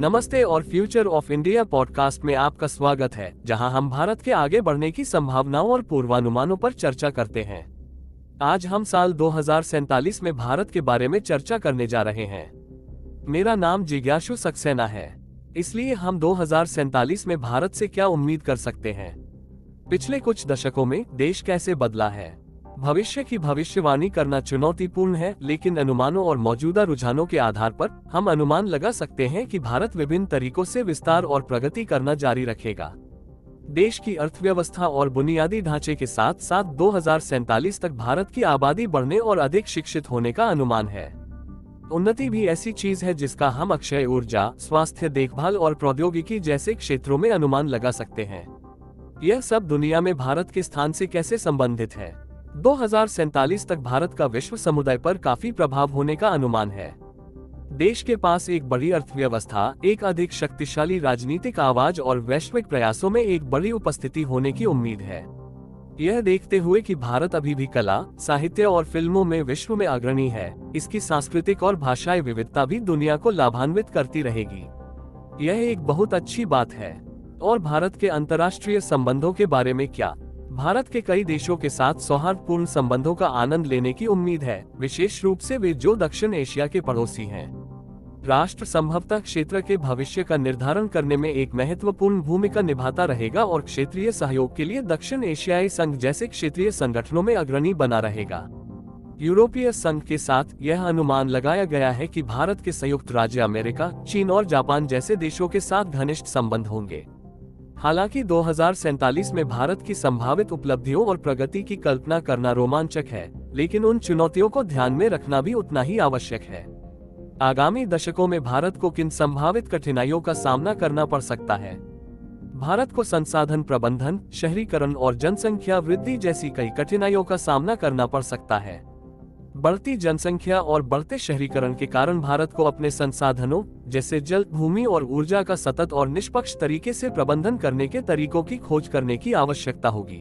नमस्ते और future of India podcast में आपका स्वागत है, जहां हम भारत के आगे बढ़ने की संभावनाओं और पूर्वानुमानों पर चर्चा करते हैं। आज हम साल 2047 में भारत के बारे में चर्चा करने जा रहे हैं। मेरा नाम जिज्ञासु सक्सेना है, इसलिए हम 2047 में भारत से क्या उम्मीद कर सकते हैं, पिछले कुछ दशकों में देश कैसे बदला है। भविष्य की भविष्यवाणी करना चुनौतीपूर्ण है, लेकिन अनुमानों और मौजूदा रुझानों के आधार पर हम अनुमान लगा सकते हैं कि भारत विभिन्न तरीकों से विस्तार और प्रगति करना जारी रखेगा। देश की अर्थव्यवस्था और बुनियादी ढांचे के साथ साथ 2047 तक भारत की आबादी बढ़ने और अधिक शिक्षित होने का अनुमान है। उन्नति भी ऐसी चीज है जिसका हम अक्षय ऊर्जा, स्वास्थ्य देखभाल और प्रौद्योगिकी जैसे क्षेत्रों में अनुमान लगा सकते हैं। यह सब दुनिया में भारत के स्थान से कैसे संबंधित है। 2047 तक भारत का विश्व समुदाय पर काफी प्रभाव होने का अनुमान है। देश के पास एक बड़ी अर्थव्यवस्था, एक अधिक शक्तिशाली राजनीतिक आवाज और वैश्विक प्रयासों में एक बड़ी उपस्थिति होने की उम्मीद है। यह देखते हुए कि भारत अभी भी कला, साहित्य और फिल्मों में विश्व में अग्रणी है, इसकी सांस्कृतिक और भाषाई विविधता भी दुनिया को लाभान्वित करती रहेगी। यह एक बहुत अच्छी बात है। और भारत के अंतर्राष्ट्रीय संबंधों के बारे में क्या? भारत के कई देशों के साथ सौहार्दपूर्ण संबंधों का आनंद लेने की उम्मीद है, विशेष रूप से वे जो दक्षिण एशिया के पड़ोसी हैं। राष्ट्र संभवतः क्षेत्र के भविष्य का निर्धारण करने में एक महत्वपूर्ण भूमिका निभाता रहेगा और क्षेत्रीय सहयोग के लिए दक्षिण एशियाई संघ जैसे क्षेत्रीय संगठनों में अग्रणी बना रहेगा। यूरोपीय संघ के साथ यह अनुमान लगाया गया है कि भारत के संयुक्त राज्य अमेरिका, चीन और जापान जैसे देशों के साथ घनिष्ठ संबंध होंगे। हालांकि 2047 में भारत की संभावित उपलब्धियों और प्रगति की कल्पना करना रोमांचक है, लेकिन उन चुनौतियों को ध्यान में रखना भी उतना ही आवश्यक है। आगामी दशकों में भारत को किन संभावित कठिनाइयों का सामना करना पड़ सकता है? भारत को संसाधन प्रबंधन, शहरीकरण और जनसंख्या वृद्धि जैसी कई कठिनाइयों का सामना करना पड़ सकता है। बढ़ती जनसंख्या और बढ़ते शहरीकरण के कारण भारत को अपने संसाधनों जैसे जल, भूमि और ऊर्जा का सतत और निष्पक्ष तरीके से प्रबंधन करने के तरीकों की खोज करने की आवश्यकता होगी।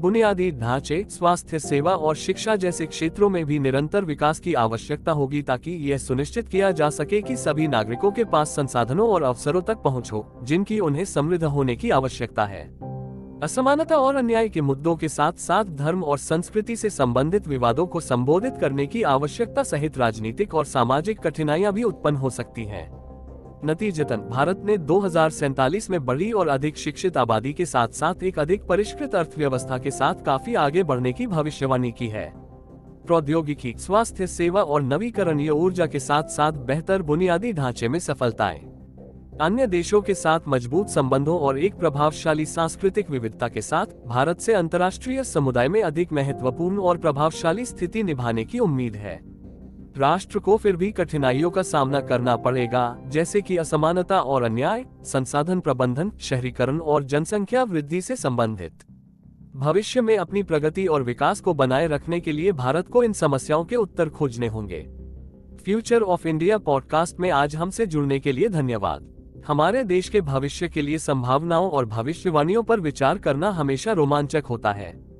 बुनियादी ढांचे, स्वास्थ्य सेवा और शिक्षा जैसे क्षेत्रों में भी निरंतर विकास की आवश्यकता होगी, ताकि यह सुनिश्चित किया जा सके कि सभी नागरिकों के पास संसाधनों और अवसरों तक पहुँच हो जिनकी उन्हें समृद्ध होने की आवश्यकता है। असमानता और अन्याय के मुद्दों के साथ साथ धर्म और संस्कृति से संबंधित विवादों को संबोधित करने की आवश्यकता सहित राजनीतिक और सामाजिक कठिनाइयां भी उत्पन्न हो सकती हैं। नतीजतन भारत ने 2047 में बड़ी और अधिक शिक्षित आबादी के साथ साथ एक अधिक परिष्कृत अर्थव्यवस्था के साथ काफी आगे बढ़ने की भविष्यवाणी की है। प्रौद्योगिकी, स्वास्थ्य सेवा और नवीकरणीय ऊर्जा के साथ साथ बेहतर बुनियादी ढांचे में सफलताएं, अन्य देशों के साथ मजबूत संबंधों और एक प्रभावशाली सांस्कृतिक विविधता के साथ भारत से अंतर्राष्ट्रीय समुदाय में अधिक महत्वपूर्ण और प्रभावशाली स्थिति निभाने की उम्मीद है। राष्ट्र को फिर भी कठिनाइयों का सामना करना पड़ेगा, जैसे कि असमानता और अन्याय, संसाधन प्रबंधन, शहरीकरण और जनसंख्या वृद्धि से संबंधित। भविष्य में अपनी प्रगति और विकास को बनाए रखने के लिए भारत को इन समस्याओं के उत्तर खोजने होंगे। फ्यूचर ऑफ इंडिया पॉडकास्ट में आज हमसे जुड़ने के लिए धन्यवाद। हमारे देश के भविष्य के लिए संभावनाओं और भविष्यवाणियों पर विचार करना हमेशा रोमांचक होता है।